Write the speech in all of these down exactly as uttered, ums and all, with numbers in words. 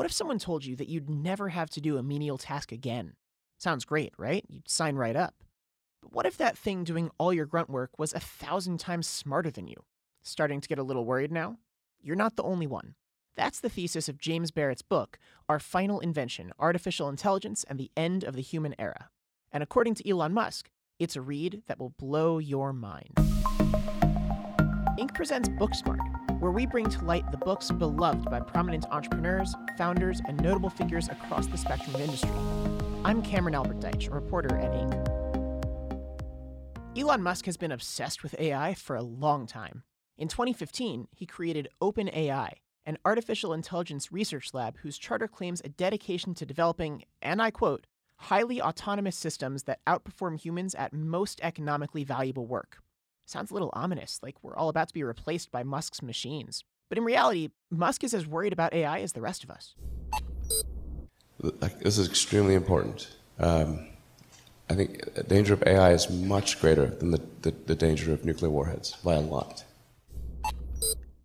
What if someone told you that you'd never have to do a menial task again? Sounds great, right? You'd sign right up. But what if that thing doing all your grunt work was a thousand times smarter than you? Starting to get a little worried now? You're not the only one. That's the thesis of James Barrett's book, Our Final Invention, Artificial Intelligence and the End of the Human Era. And according to Elon Musk, it's a read that will blow your mind. Inc presents Book Smart, where we bring to light the books beloved by prominent entrepreneurs, founders, and notable figures across the spectrum of industry. I'm Cameron Albert-Deitch, a reporter at Inc. Elon Musk has been obsessed with A I for a long time. In twenty fifteen, he created OpenAI, an artificial intelligence research lab whose charter claims a dedication to developing, and I quote, highly autonomous systems that outperform humans at most economically valuable work. Sounds a little ominous, like we're all about to be replaced by Musk's machines. But in reality, Musk is as worried about A I as the rest of us. This is extremely important. Um... I think the danger of A I is much greater than the, the, the danger of nuclear warheads, by a lot.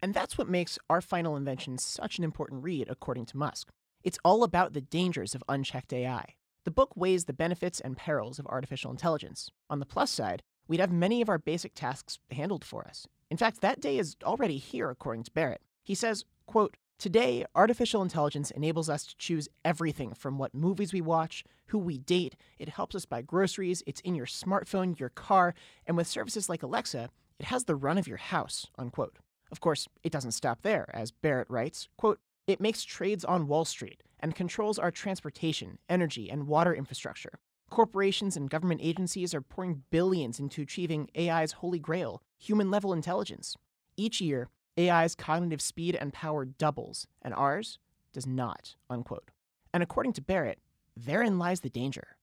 And that's what makes Our Final Invention such an important read, according to Musk. It's all about the dangers of unchecked A I. The book weighs the benefits and perils of artificial intelligence. On the plus side, we'd have many of our basic tasks handled for us. In fact, that day is already here, according to Barrett. He says, quote, today, artificial intelligence enables us to choose everything from what movies we watch, who we date, it helps us buy groceries, it's in your smartphone, your car, and with services like Alexa, it has the run of your house, unquote. Of course, it doesn't stop there, as Barrett writes, quote, it makes trades on Wall Street and controls our transportation, energy, and water infrastructure. Corporations and government agencies are pouring billions into achieving A I's holy grail, human-level intelligence. Each year, A I's cognitive speed and power doubles, and ours does not, unquote. And according to Barrett, therein lies the danger.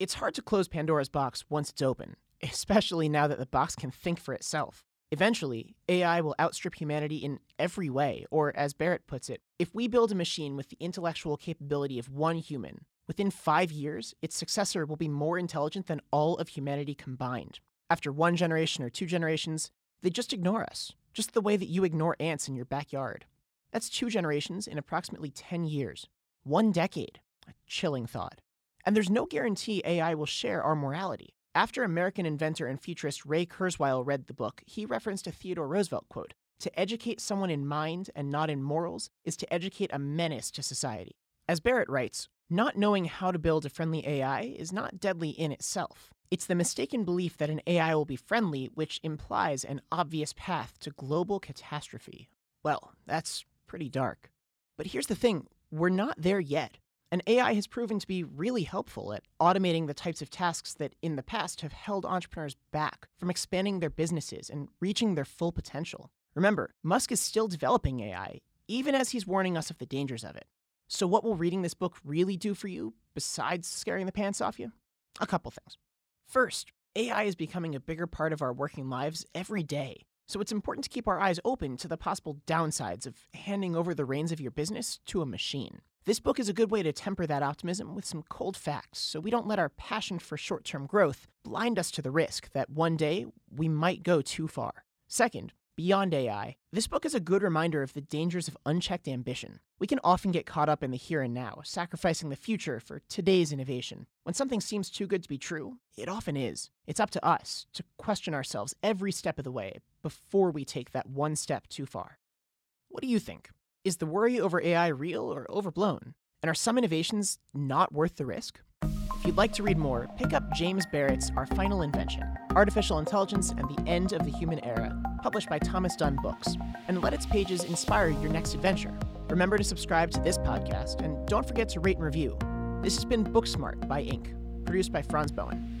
It's hard to close Pandora's box once it's open, especially now that the box can think for itself. Eventually, A I will outstrip humanity in every way, or as Barrett puts it, if we build a machine with the intellectual capability of one human, within five years, its successor will be more intelligent than all of humanity combined. After one generation or two generations, they just ignore us. Just the way that you ignore ants in your backyard. That's two generations in approximately ten years. One decade. A chilling thought. And there's no guarantee A I will share our morality. After American inventor and futurist Ray Kurzweil read the book, he referenced a Theodore Roosevelt quote, to educate someone in mind and not in morals is to educate a menace to society. As Barrett writes, not knowing how to build a friendly A I is not deadly in itself. It's the mistaken belief that an A I will be friendly, which implies an obvious path to global catastrophe. Well, that's pretty dark. But here's the thing, we're not there yet. And A I has proven to be really helpful at automating the types of tasks that in the past have held entrepreneurs back from expanding their businesses and reaching their full potential. Remember, Musk is still developing A I, even as he's warning us of the dangers of it. So what will reading this book really do for you, besides scaring the pants off you? A couple things. First, A I is becoming a bigger part of our working lives every day, so it's important to keep our eyes open to the possible downsides of handing over the reins of your business to a machine. This book is a good way to temper that optimism with some cold facts, so we don't let our passion for short-term growth blind us to the risk that one day we might go too far. Second, beyond A I, this book is a good reminder of the dangers of unchecked ambition. We can often get caught up in the here and now, sacrificing the future for today's innovation. When something seems too good to be true, it often is. It's up to us to question ourselves every step of the way before we take that one step too far. What do you think? Is the worry over A I real or overblown? And are some innovations not worth the risk? If you'd like to read more, pick up James Barrett's Our Final Invention, Artificial Intelligence and the End of the Human Era, published by Thomas Dunne Books, and let its pages inspire your next adventure. Remember to subscribe to this podcast, and don't forget to rate and review. This has been Book Smart by Inc, produced by Franz Bowen.